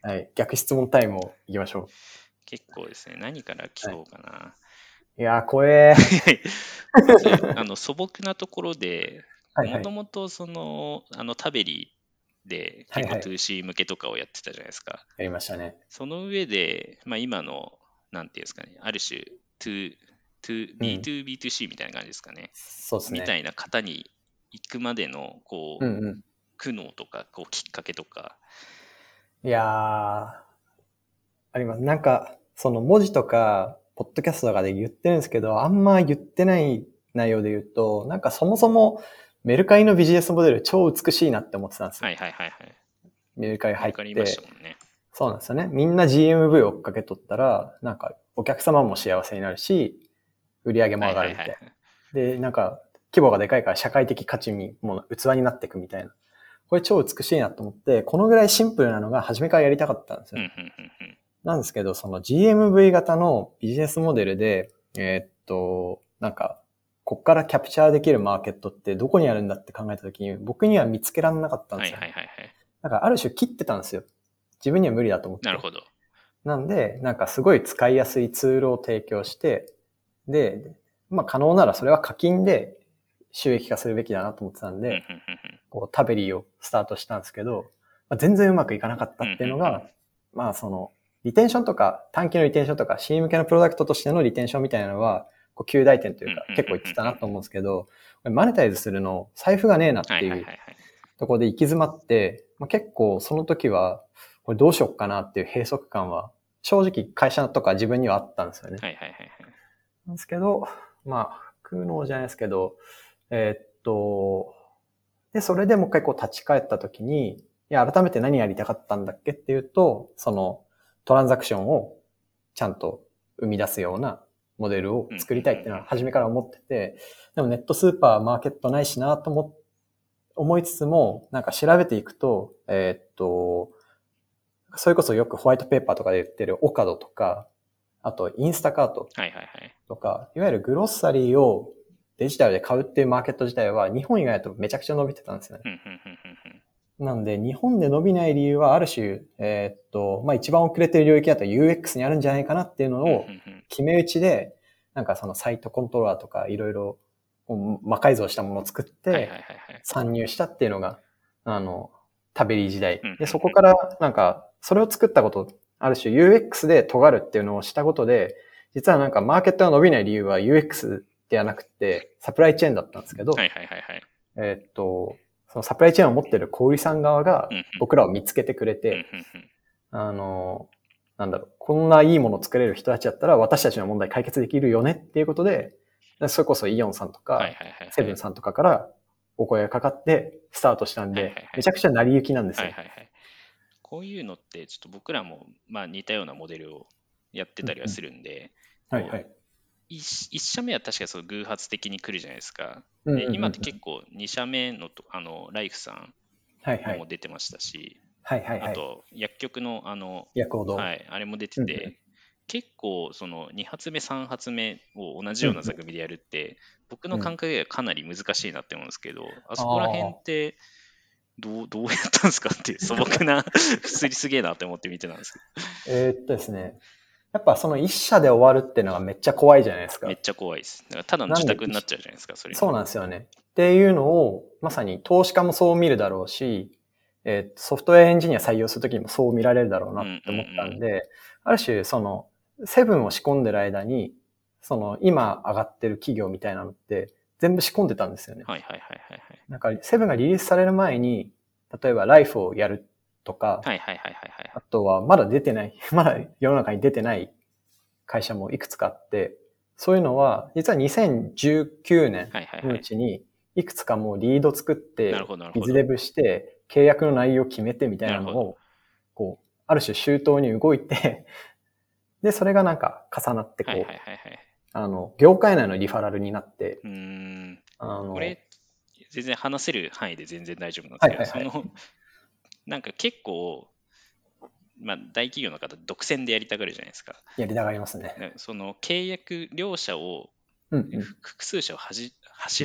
はい、逆質問タイムをいきましょう。結構ですね、何から聞こうかな。はい、いやー、怖えー。素朴なところで、もともとタベリーで結構 2C 向けとかをやってたじゃないですか。やりましたね。その上で、まあ、今の、なんていうんですかね、ある種 B2B2C みたいな感じですかね。そうですね。みたいな方に行くまでのこう、うんうん、苦悩とかこうきっかけとか。いやー、あります。なんか、その文字とか、ポッドキャストとかで言ってるんですけど、あんま言ってない内容で言うと、なんかそもそもメルカリのビジネスモデル超美しいなって思ってたんですよ。はいはいはいはい。メルカリ入って。メルカリましたもんね。そうなんですよね。みんな GMV を追っかけとったら、なんかお客様も幸せになるし、売り上げも上がるみたいな。はいはいはい、で、なんか規模がでかいから社会的価値にも器になっていくみたいな。これ超美しいなと思って、このぐらいシンプルなのが初めからやりたかったんですよ。なんですけど、その GMV 型のビジネスモデルで、なんか、こっからキャプチャーできるマーケットってどこにあるんだって考えたときに、僕には見つけられなかったんですよ。はいはいはいはい。だからある種切ってたんですよ。自分には無理だと思って。なるほど。なんで、なんかすごい使いやすいツールを提供して、で、まあ可能ならそれは課金で、収益化するべきだなと思ってたんで、こうタベリーをスタートしたんですけど、まあ、全然うまくいかなかったっていうのが、まあそのリテンションとか短期のリテンションとか C 向けのプロダクトとしてのリテンションみたいなのはこう旧大点というか結構言ってたなと思うんですけど、マネタイズするの財布がねえなっていうところで行き詰まって、まあ、結構その時はこれどうしようかなっていう閉塞感は正直会社とか自分にはあったんですよね。なんですけど、まあ苦悩じゃないですけど。で、それでもう一回こう立ち返ったときに、いや、改めて何やりたかったんだっけっていうと、そのトランザクションをちゃんと生み出すようなモデルを作りたいっていうのは初めから思ってて、でもネットスーパーマーケットないしなと思いつつも、なんか調べていくと、それこそよくホワイトペーパーとかで言ってるオカドとか、あとインスタカートとか、いわゆるグロッサリーをデジタルで買うっていうマーケット自体は日本以外だとめちゃくちゃ伸びてたんですよね。なんで日本で伸びない理由はある種、まあ、一番遅れてる領域だと UX にあるんじゃないかなっていうのを決め打ちで、なんかそのサイトコントローラーとかいろいろ魔改造したものを作って参入したっていうのが、タベリー時代。で、そこからなんかそれを作ったこと、ある種 UX で尖るっていうのをしたことで、実はなんかマーケットが伸びない理由は UXではなくて、サプライチェーンだったんですけど、そのサプライチェーンを持ってる小売さん側が僕らを見つけてくれて、こんないいものを作れる人たちだったら私たちの問題解決できるよねっていうことで、それこそイオンさんとか、セブンさんとかからお声がかかってスタートしたんで、めちゃくちゃ成り行きなんですよ。こういうのって、ちょっと僕らもまあ似たようなモデルをやってたりはするんで、1社目は確かに偶発的に来るじゃないですか。で今って結構2社目 のライフさんも出てましたし、あと薬局 の薬王、あれも出てて、結構その2発目3発目を同じような座組でやるって、僕の感覚ではかなり難しいなって思うんですけど、あそこら辺ってどうやったんですかっていう素朴な普通にすげえなって思って見てたんですけどですね、やっぱその一社で終わるっていうのがめっちゃ怖いじゃないですか。めっちゃ怖いです。だからただの自宅になっちゃうじゃないですか、それ。そうなんですよね。っていうのを、まさに投資家もそう見るだろうし、ソフトウェアエンジニア採用するときにもそう見られるだろうなって思ったんで、ある種、その、セブンを仕込んでる間に、その、今上がってる企業みたいなのって、全部仕込んでたんですよね。なんか、セブンがリリースされる前に、例えばライフをやるとか、あとはまだ出てない、まだ世の中に出てない会社もいくつかあって、そういうのは実は2019年のうちにいくつかもうリード作って、ビズデブして契約の内容を決めてみたいなのを、こう、ある種周到に動いて、で、それがなんか重なってこう、業界内のリファラルになって、これ全然話せる範囲で全然大丈夫なんですけど、なんか結構、まあ、大企業の方独占でやりたがるじゃないですか。やりたがりますね。その契約両者を、複数社を走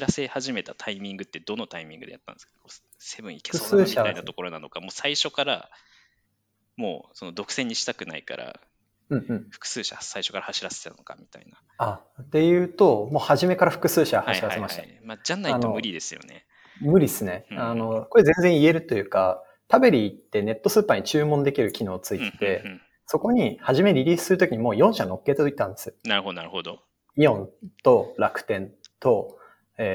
らせ始めたタイミングってどのタイミングでやったんですか？セブンいけそうなみたいなところなのか、もう最初からもうその独占にしたくないから、うんうん、複数社最初から走らせてたのかみたいな。あ、っていうともう初めから複数社走らせました、はいはいはい。まあ、じゃないと無理ですよね。無理ですね、うん、これ全然言えるというか、タベリーってネットスーパーに注文できる機能ついてて、うんうんうん、そこに初めリリースするときにもう4社乗っけておいたんですよ。なるほどなるほど。イオンと楽天と、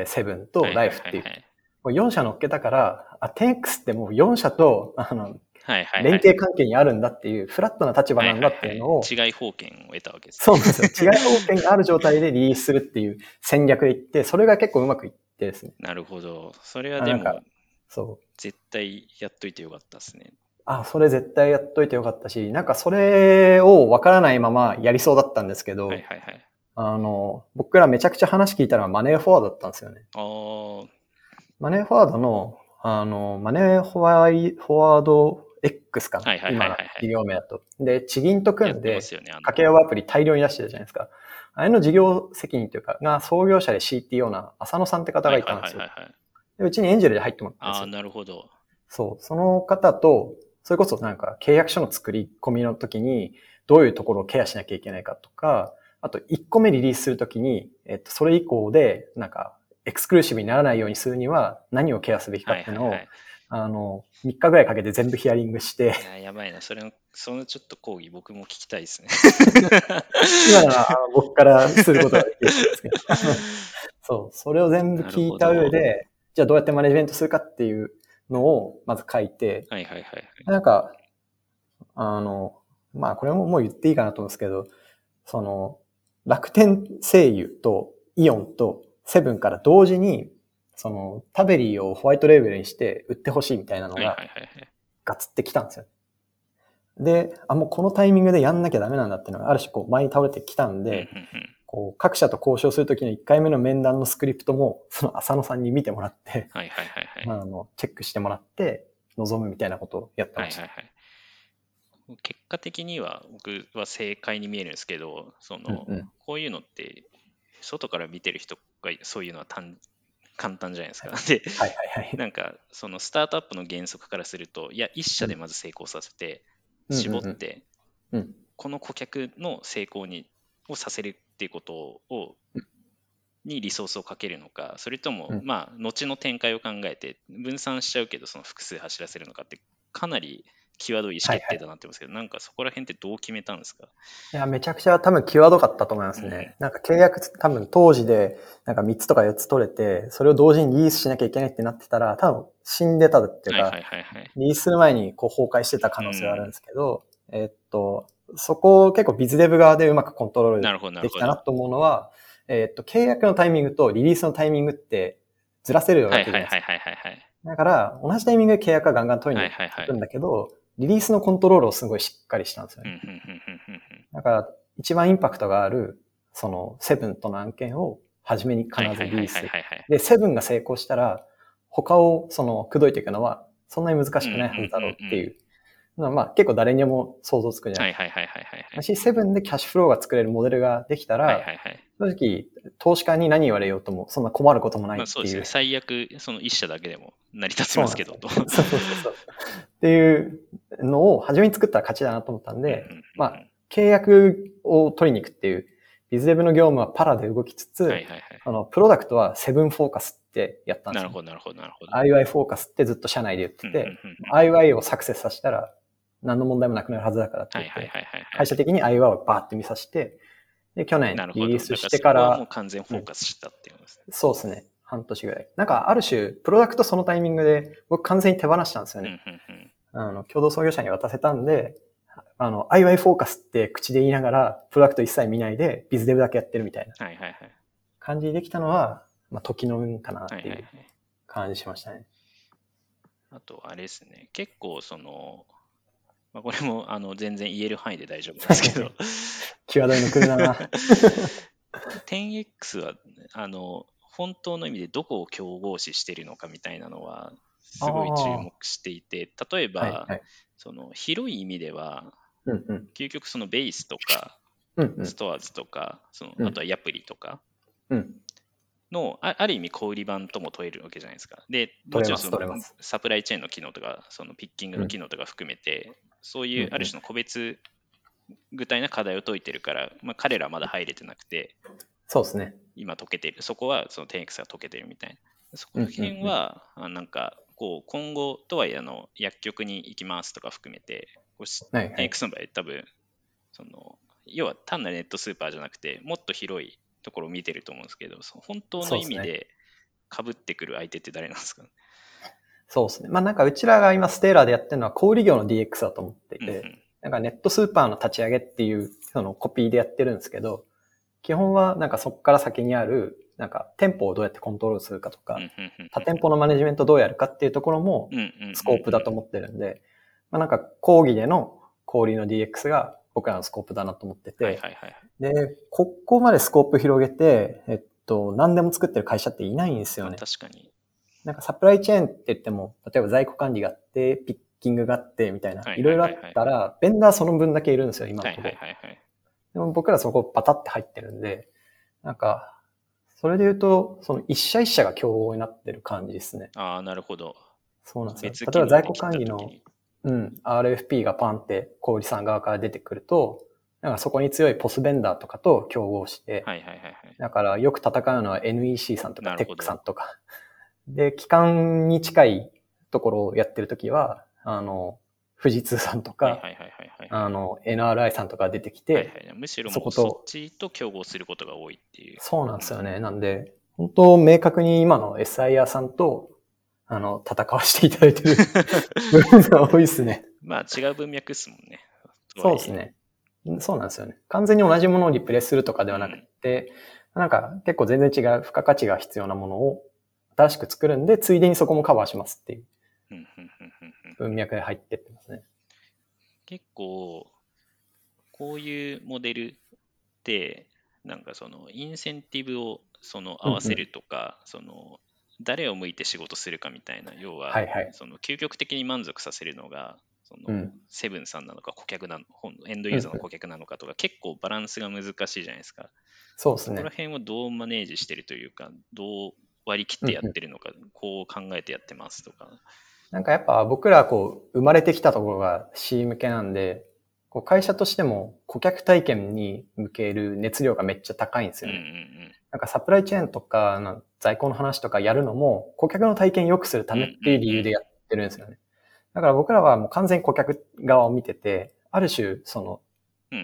セブンとライフっていう、はいはいはいはい、もう4社乗っけたから、あ 10X ってもう4社とはいはいはい、連携関係にあるんだっていうフラットな立場なんだっていうのを、はいはいはい、違い保険を得たわけです。そうなんですよ。違い保険がある状態でリリースするっていう戦略でいって、それが結構うまくいってですね。なるほど。それはでもそう絶対やっといてよかったですね。あ、それ絶対やっといてよかったし、なんかそれを分からないままやりそうだったんですけど、はいはいはい、僕らめちゃくちゃ話聞いたのはマネーフォワードだったんですよね。あ、マネーフォワードのマネーフォワードX かな、はいはいはいはい、今の事業名だと。で、地銀と組んで、掛け合うアプリ大量に出してたじゃないですか。あれの事業責任というか、が創業者で CTO な浅野さんって方がいたんですよ。はいはいはいはい、でうちにエンジェルで入ってもらったんですよ。ああ、なるほど。そう、その方と、それこそなんか契約書の作り込みの時に、どういうところをケアしなきゃいけないかとか、あと1個目リリースするときに、それ以降で、なんか、エクスクルーシブにならないようにするには、何をケアすべきかっていうのを、はいはいはい、3日ぐらいかけて全部ヒアリングして。いや、やばいな。そのちょっと講義僕も聞きたいですね。今なら僕からすることができるんですけど。そう、それを全部聞いた上で、じゃあどうやってマネジメントするかっていうのをまず書いて、はいはいはい。なんか、まあこれももう言っていいかなと思うんですけど、その、楽天西友とイオンとセブンから同時に、そのタベリーをホワイトレーベルにして売ってほしいみたいなのがガツってきたんですよ。で、あ、もうこのタイミングでやんなきゃダメなんだっていうのがある種こう前に倒れてきたんで、こう各社と交渉するときの1回目の面談のスクリプトもその浅野さんに見てもらって、はいはいはいはい、チェックしてもらって臨むみたいなことをやってました。はいはいはい、結果的には僕は正解に見えるんですけど、その、うんうん、こういうのって外から見てる人がそういうのは簡単じゃないですか。で、はいはいはい、なんかそのスタートアップの原則からすると、いや一社でまず成功させて、絞って、うんうんうん、この顧客の成功をさせるっていうことをにリソースをかけるのか、それとも、うん、まあ後の展開を考えて分散しちゃうけどその複数走らせるのかってかなり際どい意思決定だなって思うんですけど、はいはい、なんかそこら辺ってどう決めたんですか？いや、めちゃくちゃ多分際どかったと思いますね。うん、なんか契約多分当時でなんか3つとか4つ取れて、それを同時にリリースしなきゃいけないってなってたら、多分死んでたっていうか、はいはいはいはい、リリースする前にこう崩壊してた可能性があるんですけど、うん、そこを結構ビズデブ側でうまくコントロールできたなと思うのは、契約のタイミングとリリースのタイミングってずらせるようになってるんですよ。だから同じタイミングで契約はガンガン取りに行くんだけど、はいはいはい、リリースのコントロールをすごいしっかりしたんですよね。だから一番インパクトがあるそのセブンとの案件を初めに必ずリリースで、セブンが成功したら他をその口説いていくのはそんなに難しくないはずだろうっていうのは、まあ結構誰にも想像つくじゃないですか。私セブンでキャッシュフローが作れるモデルができたら、はいはいはい、正直投資家に何言われようともそんな困ることもないっていう。まあ、そうですね。最悪その一社だけでも成り立ちますけどと。そうそうそう。っていうのを初めに作ったら勝ちだなと思ったんで、まあ、契約を取りに行くっていう、ビズデブの業務はパラで動きつつ、はいはいはい、プロダクトはセブンフォーカスってやったんですよ。なるほど、なるほど、なるほど。IY フォーカスってずっと社内で言ってて、IY をサクセスさせたら何の問題もなくなるはずだからって言って、会社的に IY をバーって見させて、で、去年リリースしてから、もう完全フォーカスしたっていうのですね。そうですね。半年ぐらい。なんかある種、プロダクトそのタイミングで僕完全に手放したんですよね。共同創業者に渡せたんで、IY フォーカスって口で言いながら、プロダクト一切見ないで、ビズデブだけやってるみたいな感じでできたのは、まあ、時の運かなっていう感じしましたね。はいはいはい、あと、あれですね、結構その、まあ、これも全然言える範囲で大丈夫ですけど。際どいの来るな。10X は、本当の意味でどこを競合視しているのかみたいなのはすごい注目していて、例えば、はいはい、その広い意味では、うんうん、究極そのベースとか、うんうん、ストアーズとかその、うん、あとはヤプリとかの、うん、ある意味小売り版とも問えるわけじゃないですか。で、もちろんそのサプライチェーンの機能とかそのピッキングの機能とか含めて、そういうある種の個別具体な課題を解いてるから、まあ、彼らはまだ入れてなくて、そうですね、今解けてる、そこはその 10X が解けてるみたいな、そこら辺は、うんうんうん、なんかこう今後とはいえ薬局に行きますとか含めて、はいはい、10X の場合多分その要は単なるネットスーパーじゃなくてもっと広いところを見てると思うんですけど、本当の意味でかぶってくる相手って誰なんですかね。そうですね。まあなんかうちらが今ステーラーでやってるのは小売業の DX だと思っていて、うんうん、なんかネットスーパーの立ち上げっていうそのコピーでやってるんですけど、基本はなんかそこから先にあるなんか店舗をどうやってコントロールするかとか、うんうんうんうん、他店舗のマネジメントどうやるかっていうところもスコープだと思ってるんで、まあなんか講義での小売の DX が僕らのスコープだなと思ってて、はいはいはい、でここまでスコープ広げて何でも作ってる会社っていないんですよね。確かに。なんかサプライチェーンって言っても例えば在庫管理があってピッキングがあってみたいないろいろあったらベンダーその分だけいるんですよ今のところ、はいはいはいはい、でも僕らそこパタって入ってるんで、なんかそれで言うとその一社一社が競合になってる感じですね。ああなるほど。そうなんですよ。例えば在庫管理の、うん、RFP がパンって小売さん側から出てくると、なんかそこに強いポスベンダーとかと競合して、はいはいはいはい、だからよく戦うのは NEC さんとかテックさんとかで、機関に近いところをやってるときは、富士通さんとか、NRI さんとか出てきて、はいはい、むしろもうそっちと競合することが多いっていう。そうなんですよね。なんで、本当明確に今の SIR さんと、戦わせていただいてる部分が多いですね。まあ違う文脈ですもんね。そうですね。そうなんですよね。完全に同じものをリプレイするとかではなくて、うん、なんか結構全然違う付加価値が必要なものを新しく作るんで、ついでにそこもカバーしますっていう文脈で入ってってますね。結構こういうモデルってなんかそのインセンティブをその合わせるとか、うんうん、その誰を向いて仕事するかみたいな、要はその究極的に満足させるのがそのセブンさんなのか顧客なの、エンドユーザーの顧客なのかとか、結構バランスが難しいじゃないですか。そうですね。そこら辺をどうマネージしてるというか、どう割り切ってやってるのか、こう考えてやってますとか。なんかやっぱ僕らこう生まれてきたところが C 向けなんで、こう会社としても顧客体験に向ける熱量がめっちゃ高いんですよね。うんうんうん、なんかサプライチェーンとかの在庫の話とかやるのも顧客の体験を良くするためっていう理由でやってるんですよね。うんうんうん、だから僕らはもう完全に顧客側を見てて、ある種その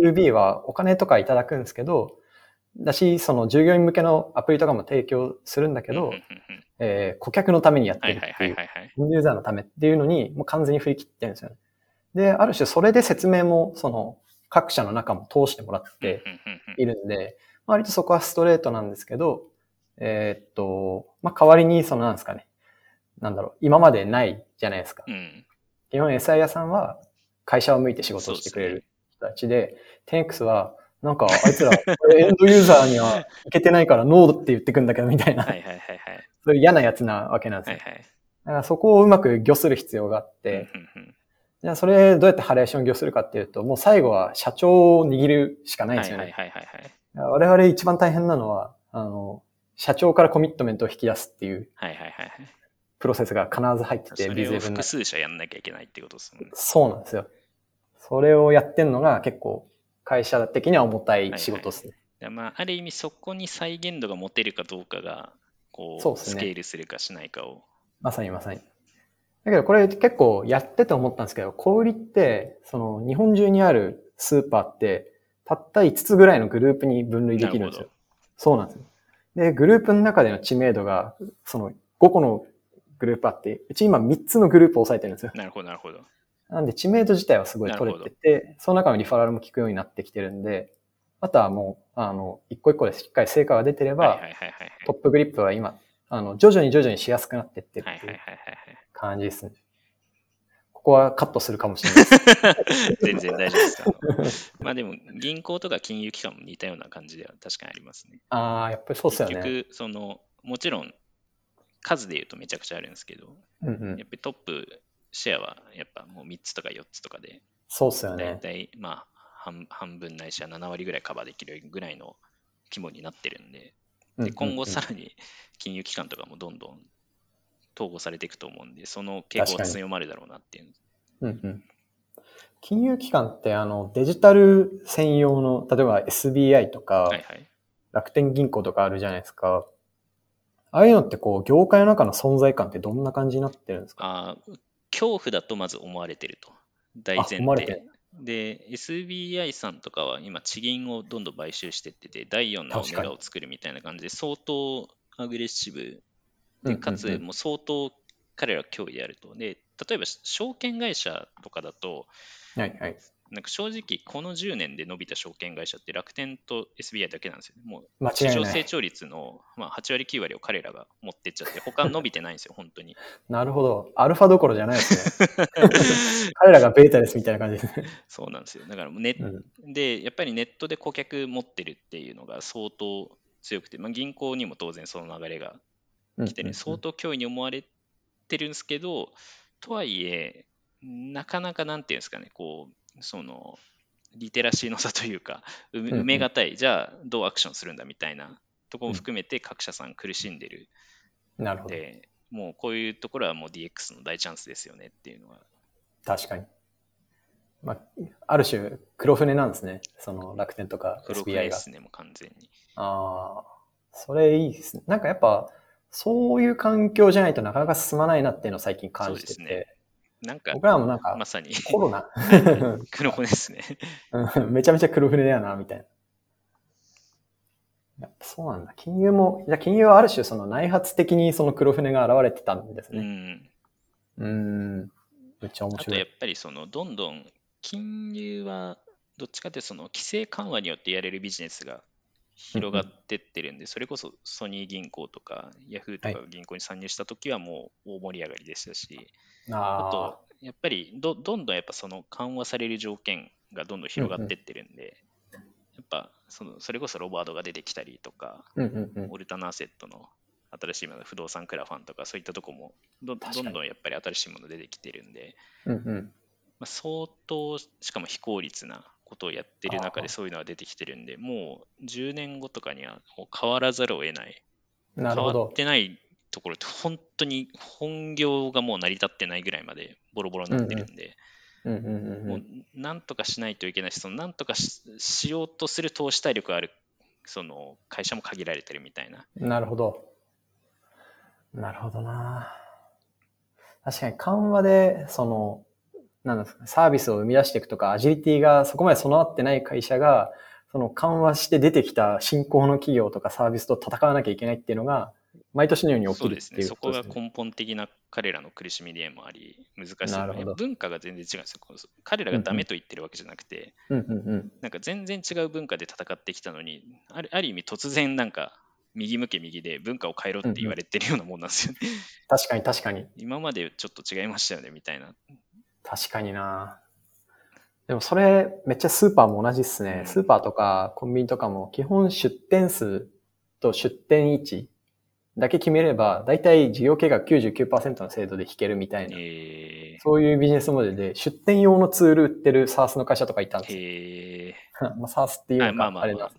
2B はお金とかいただくんですけど、だしその従業員向けのアプリとかも提供するんだけど、うんうんうん、顧客のためにやってるっていう、ユーザーのためっていうのにもう完全に振り切ってるんですよね。で、ある種それで説明もその各社の中も通してもらっているんで、割とそこはストレートなんですけど、まあ、代わりにそのなんですかね、なんだろう、今までないじゃないですか。うん、基本 SI 屋さんは会社を向いて仕事をしてくれる人たちで、10X はなんかあいつらエンドユーザーには行けてないからノードって言ってくんだけどみたいな、はいはいはいはい、そういう嫌なやつなわけなんですよ。はいはい、だからそこをうまく御する必要があって、うんうんうん、じゃあそれどうやってハレーション御するかっていうと、もう最後は社長を握るしかないんですよね。はいはいはいはい、我々一番大変なのは社長からコミットメントを引き出すっていうプロセスが必ず入ってて、それを複数社やんなきゃいけないってことですもんね。そうなんですよ。それをやってんのが結構会社的には重たい仕事ですね。はいはい、まあ、ある意味そこに再現度が持てるかどうかがこうスケールするかしないかを、ね、まさにまさに。だけどこれ結構やってて思ったんですけど、小売ってその日本中にあるスーパーってたった5つぐらいのグループに分類できるんですよ。そうなんですよ。でグループの中での知名度がその5個のグループあって、うち今3つのグループを抑えてるんですよ。なるほどなるほど。なんで知名度自体はすごい取れてて、その中のリファラルも効くようになってきてるんで、あとはもう一個一個でしっかり成果が出てれば、はいはいはいはい、トップグリップは今徐々にしやすくなってってるっていう感じですね。ここはカットするかもしれないです。全然大丈夫です。まあでも銀行とか金融機関も似たような感じでは確かにありますね。ああやっぱりそうですよね。結局そのもちろん数で言うとめちゃくちゃあるんですけど、うんうん、やっぱりトップシェアはやっぱもう3つとか4つとかで、そうですよね。だいたいまあ 半分ないしは7割ぐらいカバーできるぐらいの規模になってるんで、で今後さらに金融機関とかもどんどん統合されていくと思うんで、その傾向は強まるだろうなっていう。うんうん、金融機関ってデジタル専用の、例えば SBI とか、はいはい、楽天銀行とかあるじゃないですか。ああいうのってこう業界の中の存在感ってどんな感じになってるんですか？恐怖だとまず思われてると、大前提で、 SBI さんとかは今地銀をどんどん買収してってて、第4のオメガを作るみたいな感じで相当アグレッシブで、かつもう相当彼らは脅威であると。で、例えば証券会社とかだと、はいはい、なんか正直この10年で伸びた証券会社って楽天と SBI だけなんですよね。もう市場成長率の8割9割を彼らが持ってっちゃって、他伸びてないんですよ本当に。なるほど、アルファどころじゃないですね。彼らがベータですみたいな感じですね。そうなんですよ。だからでやっぱりネットで顧客持ってるっていうのが相当強くて、まあ、銀行にも当然その流れが来てね、相当脅威に思われてるんですけど、とはいえなかなかなんていうんですかね、こうそのリテラシーの差というか埋めがたい、じゃあどうアクションするんだみたいなところも含めて各社さん苦しんでる。なるほど。でもうこういうところはもう DX の大チャンスですよねっていうのは。確かに、まあ、ある種黒船なんですね、その楽天とか SBI が。黒船ですね、もう完全に。ああ、それいいですね。なんかやっぱそういう環境じゃないとなかなか進まないなっていうのを最近感じてて。そうですね。なんか僕らもなんかまさにコロナ黒船ですね。めちゃめちゃ黒船だよなみたいな。やっぱそうなんだ。金融も、じゃ金融はある種その内発的にその黒船が現れてたんですね。めっちゃ面白い。あとやっぱりそのどんどん金融はどっちかというとその規制緩和によってやれるビジネスが広がってってるんで、それこそソニー銀行とかヤフーとか銀行に参入したときはもう大盛り上がりでしたし、あとやっぱりどんどんやっぱその緩和される条件がどんどん広がってってるんで、やっぱそれこそロバードが出てきたりとか、オルタナアセットの新しいもの、不動産クラファンとかそういったとこもどんどんやっぱり新しいもの出てきてるんで、まあ相当しかも非効率なことをやってる中でそういうのが出てきてるんで、もう10年後とかには変わらざるを得ない。なるほど。変わってないところって本当に本業がもう成り立ってないぐらいまでボロボロになってるんで、もうなんとかしないといけないし、そのなんとか しようとする投資体力があるその会社も限られてるみたいな。なるほど、なるほどな。確かに緩和でそのなんですか、サービスを生み出していくとかアジリティがそこまで備わってない会社がその緩和して出てきた新興の企業とかサービスと戦わなきゃいけないっていうのが毎年のように起きるっていうことですね。そこが根本的な彼らの苦しみでもあり難しい。文化が全然違うんですよ。彼らがダメと言ってるわけじゃなくて、なんか全然違う文化で戦ってきたのに、ある意味突然なんか右向け右で文化を変えろって言われてるようなもんなんですよね。確かに確かに。今までちょっと違いましたよねみたいな。確かにな。でもそれめっちゃスーパーも同じですね。スーパーとかコンビニとかも基本出店数と出店位置だけ決めればだいたい事業計画 99% の精度で引けるみたいな、そういうビジネスモデルで出店用のツール売ってる SaaS の会社とかいたんですよ。まあ SaaS っていうのがあれなんです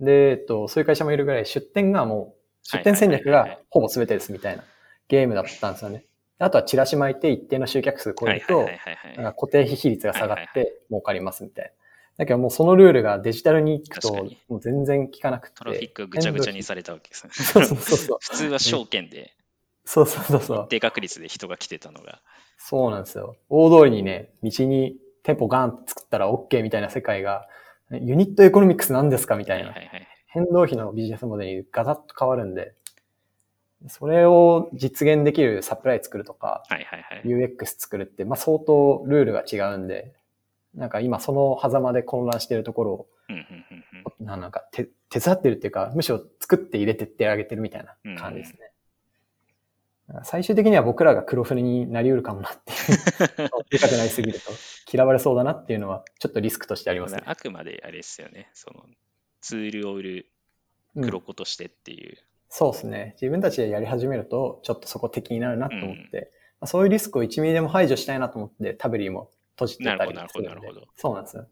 けど、で、そういう会社もいるぐらい出店がもう出店戦略がほぼ全てですみたいなゲームだったんですよね。あとはチラシ巻いて一定の集客数超えると固定費比率が下がって儲かりますみたいな。だけどもうそのルールがデジタルに行くともう全然効かなくて、トラフィックがぐちゃぐちゃにされたわけですね。そう普通は証券で一定確率で人が来てたのが、そうなんですよ。大通りにね、道に店舗ガーンと作ったら OK みたいな世界がユニットエコノミクスなんですかみたいな、変動費のビジネスモデルにガタッと変わるんで、それを実現できるサプライ作るとか、UX 作るって、まあ相当ルールが違うんで、なんか今その狭間で混乱しているところを、なんか手伝ってるっていうか、むしろ作って入れてってあげてるみたいな感じですね。最終的には僕らが黒船になりうるかもなっていう、でかくなりすぎると嫌われそうだなっていうのはちょっとリスクとしてありますね。あくまであれですよね、そのツールを売る黒子としてっていう。そうですね。自分たちでやり始めると、ちょっとそこ敵になるなと思って、そういうリスクを1ミリでも排除したいなと思って、タブリーも閉じてたりするので。そうなんですよ。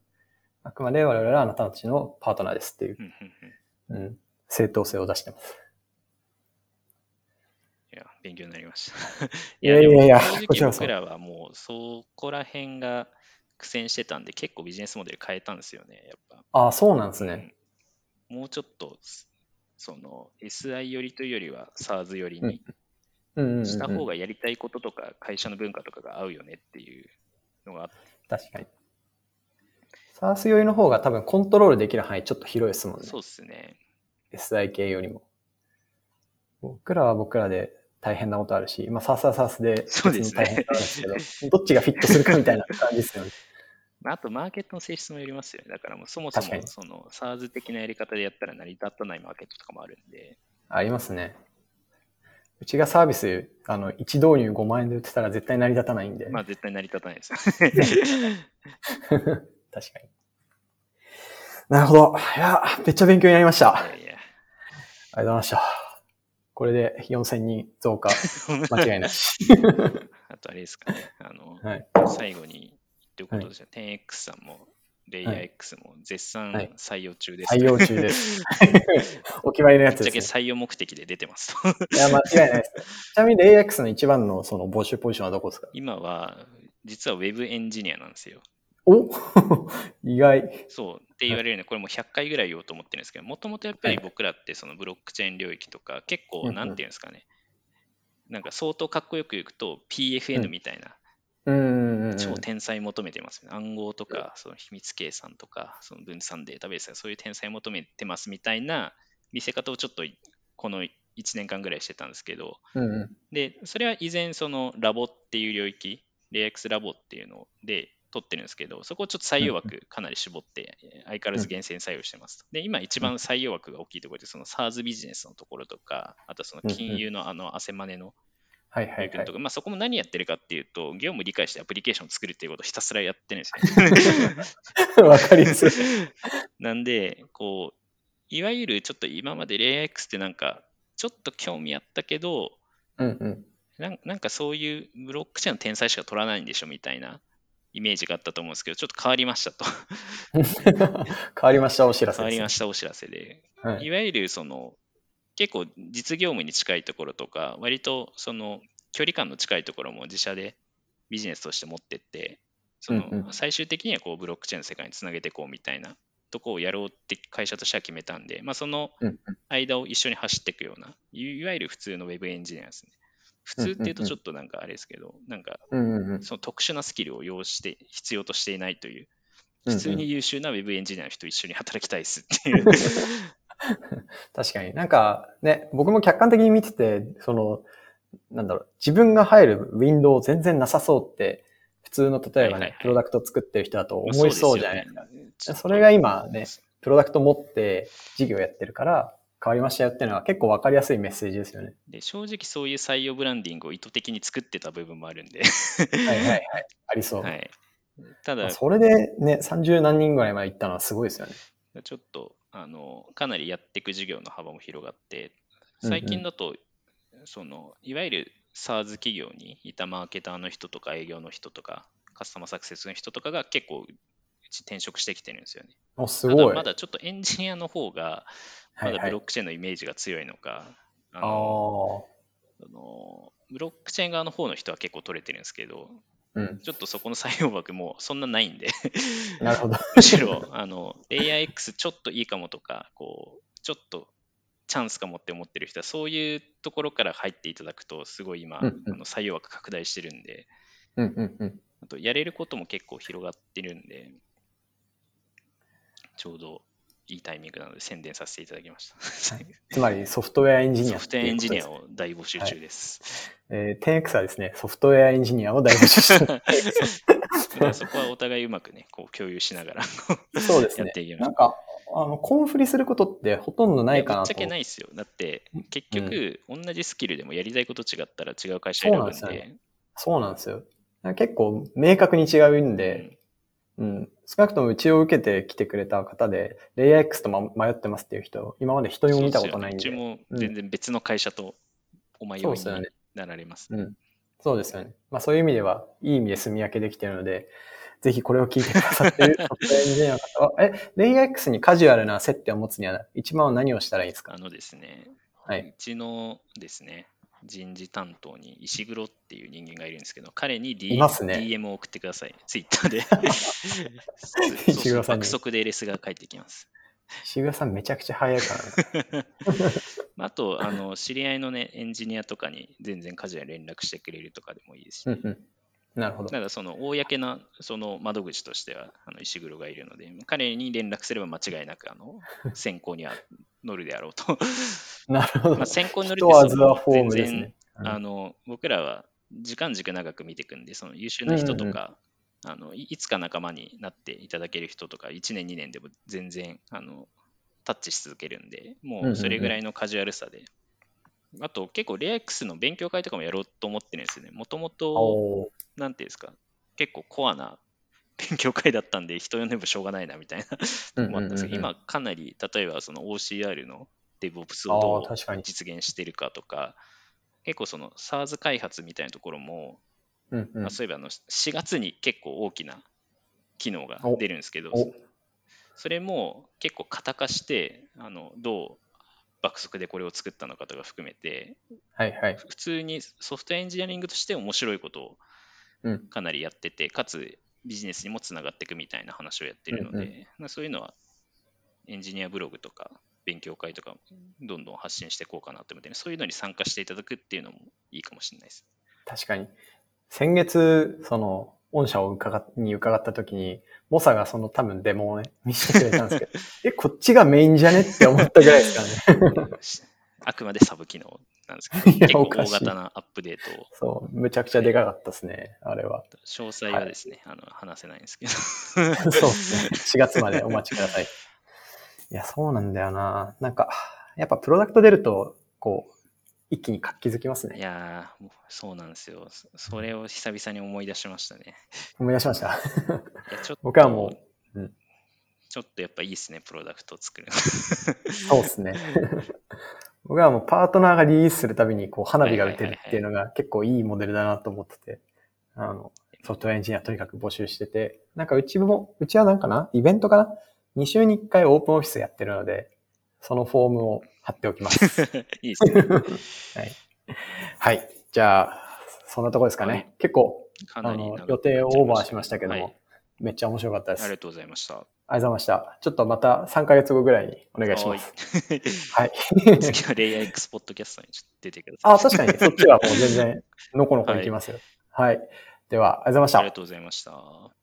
あくまで我々はあなたたちのパートナーですっていう、正当性を出してます。いや、勉強になりました。いや、正直僕らはもうそこら辺が苦戦してたんで、結構ビジネスモデル変えたんですよね、やっぱ。ああ、そうなんですね。もうちょっとその SI 寄りというよりは SaaS 寄りにした方がやりたいこととか会社の文化とかが合うよねっていうのがあって。確かに。SaaS 寄りの方が多分コントロールできる範囲ちょっと広いですもんね。そうですね。SI 系よりも。僕らは僕らで大変なことあるし、まあ、サースはサースで大変なんですけど、ね、どっちがフィットするかみたいな感じですよね。あと、マーケットの性質もよりますよね。だから、もうそもそもそのサース的なやり方でやったら成り立たないマーケットとかもあるんで。ありますね。うちがサービス、1導入5万円で売ってたら絶対成り立たないんで。まあ、絶対成り立たないですよね。確かに。なるほど。いや、めっちゃ勉強になりました。いや。ありがとうございました。これで4000人増加間違いない。あとあれですかね、はい、最後にということで、はい、10X さんもレイヤー X も絶賛採用中です、ね、はい。採用中です。お決まりのやつです、ね。ぶっちゃけ採用目的で出てますと。いや間違いないです。ちなみにレイヤー X の一番のその募集ポジションはどこですか？今は実はウェブエンジニアなんですよ。お意外。そうって言われるね、これも100回ぐらい言おうと思ってるんですけど、もともとやっぱり僕らってそのブロックチェーン領域とか、結構なんていうんですかね、なんか相当かっこよく言うと PFN みたいな、超天才求めてますよね。暗号とか、その秘密計算とか、その分散データベースとか、そういう天才求めてますみたいな見せ方をちょっとこの1年間ぐらいしてたんですけど、で、それは以前そのラボっていう領域、レイXラボっていうので、取ってるんですけど、そこをちょっと採用枠かなり絞って、相変わらず厳選採用してます。で、今一番採用枠が大きいところで、その SaaS ビジネスのところとか、あとその金融の汗マネの領域とか、まあそこも何やってるかっていうと、業務理解してアプリケーションを作るっていうことをひたすらやってるんですよね。わかりやすい。なんで、こう、いわゆるちょっと今までレイヤー X ってなんか、ちょっと興味あったけど、なんかそういうブロックチェーンの天才しか取らないんでしょみたいなイメージがあったと思うんですけど、ちょっと変わりましたと変わりましたお知らせで、はい、いわゆるその結構実業務に近いところとか、割とその距離感の近いところも自社でビジネスとして持ってって、その最終的にはこうブロックチェーンの世界につなげていこうみたいなとこをやろうって会社としては決めたんで、まあ、その間を一緒に走っていくような、いわゆる普通のウェブエンジニアですね。普通っていうとちょっとなんかあれですけど、なんかその特殊なスキルを要して必要としていないという、普通に優秀なウェブエンジニアの人と一緒に働きたいですっていう。確かになんかね、僕も客観的に見てて、そのなんだろう、自分が入るウィンドウ全然なさそうって普通の例えばね、プロダクト作ってる人だと思いそうじゃないですか。まあそうですよね。それが今ね、プロダクト持って事業やってるから。変わりましたよっていうのは結構分かりやすいメッセージですよね。で、正直そういう採用ブランディングを意図的に作ってた部分もあるんではい、ありそう、はい、ただ、まあ、それでね30何人ぐらいまで行ったのはすごいですよね。ちょっとかなりやっていく事業の幅も広がって、最近だと、そのいわゆる SaaS 企業にいたマーケターの人とか営業の人とかカスタマーサクセスの人とかが結構転職してきてるんですよね。お、すごい。ただまだちょっとエンジニアの方がまだブロックチェーンのイメージが強いのか、ブロックチェーン側の方の人は結構取れてるんですけど、ちょっとそこの採用枠もそんなないんでなるほどむしろAIX ちょっといいかもとか、こうちょっとチャンスかもって思ってる人はそういうところから入っていただくと、すごい今、採用枠拡大してるんで、あとやれることも結構広がってるんで、ちょうどいいタイミングなので宣伝させていただきました。つまりソフトウェアエンジニア、ね、ソフトウェアエンジニアを大募集中です。10X はですね、ソフトウェアエンジニアを大募集中。そこはお互いうまくね、こう共有しながらそうですね、やっていきましょう。なんかコンフリすることってほとんどないかなと。ぶっちゃけないですよ。だって結局、同じスキルでもやりたいこと違ったら違う会社選ぶんで。そうなんですよ。結構明確に違うんで。少なくともうちを受けてきてくれた方で、レイヤー X と迷ってますっていう人、今まで一人も見たことないんで。うちも全然別の会社とお迷いになられますね。そうですよね。まあそういう意味では、いい意味で住み分けできているので、ぜひこれを聞いてくださっているソフトウェアエンジニアの方は、レイヤー X にカジュアルな接点を持つには一番は何をしたらいいですか？うちのですね、人事担当に石黒っていう人間がいるんですけど、彼に DM を送ってください。ツイッターで石黒さんに爆速で LS が返ってきます。石黒さんめちゃくちゃ早いからねあと知り合いのねエンジニアとかに全然カジュアルに連絡してくれるとかでもいいですし、ね、うんうん、なるほど。だからその公なその窓口としては石黒がいるので、彼に連絡すれば間違いなく選考には乗るであろうとなるほど、まあ、選考に乗るって全然、ね、うん、僕らは時間長く見ていくんで、その優秀な人とか、うんうん、いつか仲間になっていただける人とか1年2年でも全然タッチし続けるんで、もうそれぐらいのカジュアルさで、うんうんうんうん、あと結構レア X の勉強会とかもやろうと思ってるんですよね。もともとなんていうんですか、結構コアな勉強会だったんで人呼んでもしょうがないなみたいなと思ったんですけど、うんうんうんうん、今かなり例えばその OCR の DevOps をどう実現してるかとか、結構その SaaS 開発みたいなところも、うんうん、そういえば4月に結構大きな機能が出るんですけど、それも結構型化してどう爆速でこれを作ったのかとか含めて、はいはい、普通にソフトウェアエンジニアリングとして面白いことをかなりやってて、かつビジネスにもつながっていくみたいな話をやってるので、うんうん、そういうのはエンジニアブログとか勉強会とかどんどん発信していこうかなと思って、ね、そういうのに参加していただくっていうのもいいかもしれないです。確かに先月御社を伺った時にモサが多分デモをね見せてくれたんですけどこっちがメインじゃねって思ったぐらいですからねあくまでサブ機能なんですけど、結構大型なアップデートを、そうむちゃくちゃでかかったですね、あれは詳細はですね、はい、話せないんですけどそうですね、4月までお待ちくださいいやそうなんだよな、なんかやっぱプロダクト出るとこう一気に活気づきますね。いやそうなんですよ、それを久々に思い出しましたねいやちょっと僕はもう、うん、ちょっとやっぱいいですね、プロダクトを作るそうですね僕はもうパートナーがリリースするたびにこう花火が打てるっていうのが結構いいモデルだなと思ってて、ソフトウェアエンジニアとにかく募集してて、なんかうちはなんかな、イベントかな、2週に1回オープンオフィスやってるので、そのフォームを貼っておきますいいですねはい、はい、じゃあそんなところですかね、はい、結構かなり予定をオーバーしましたけども、はい、めっちゃ面白かったです。ありがとうございました。ありがとうございました。ちょっとまた3ヶ月後ぐらいにお願いします。はい。次はレイヤー X ポッドキャストにちょっと出てください。あ、確かに。そっちはもう全然のこのこいきますよ。はい。では、ありがとうございました。ありがとうございました。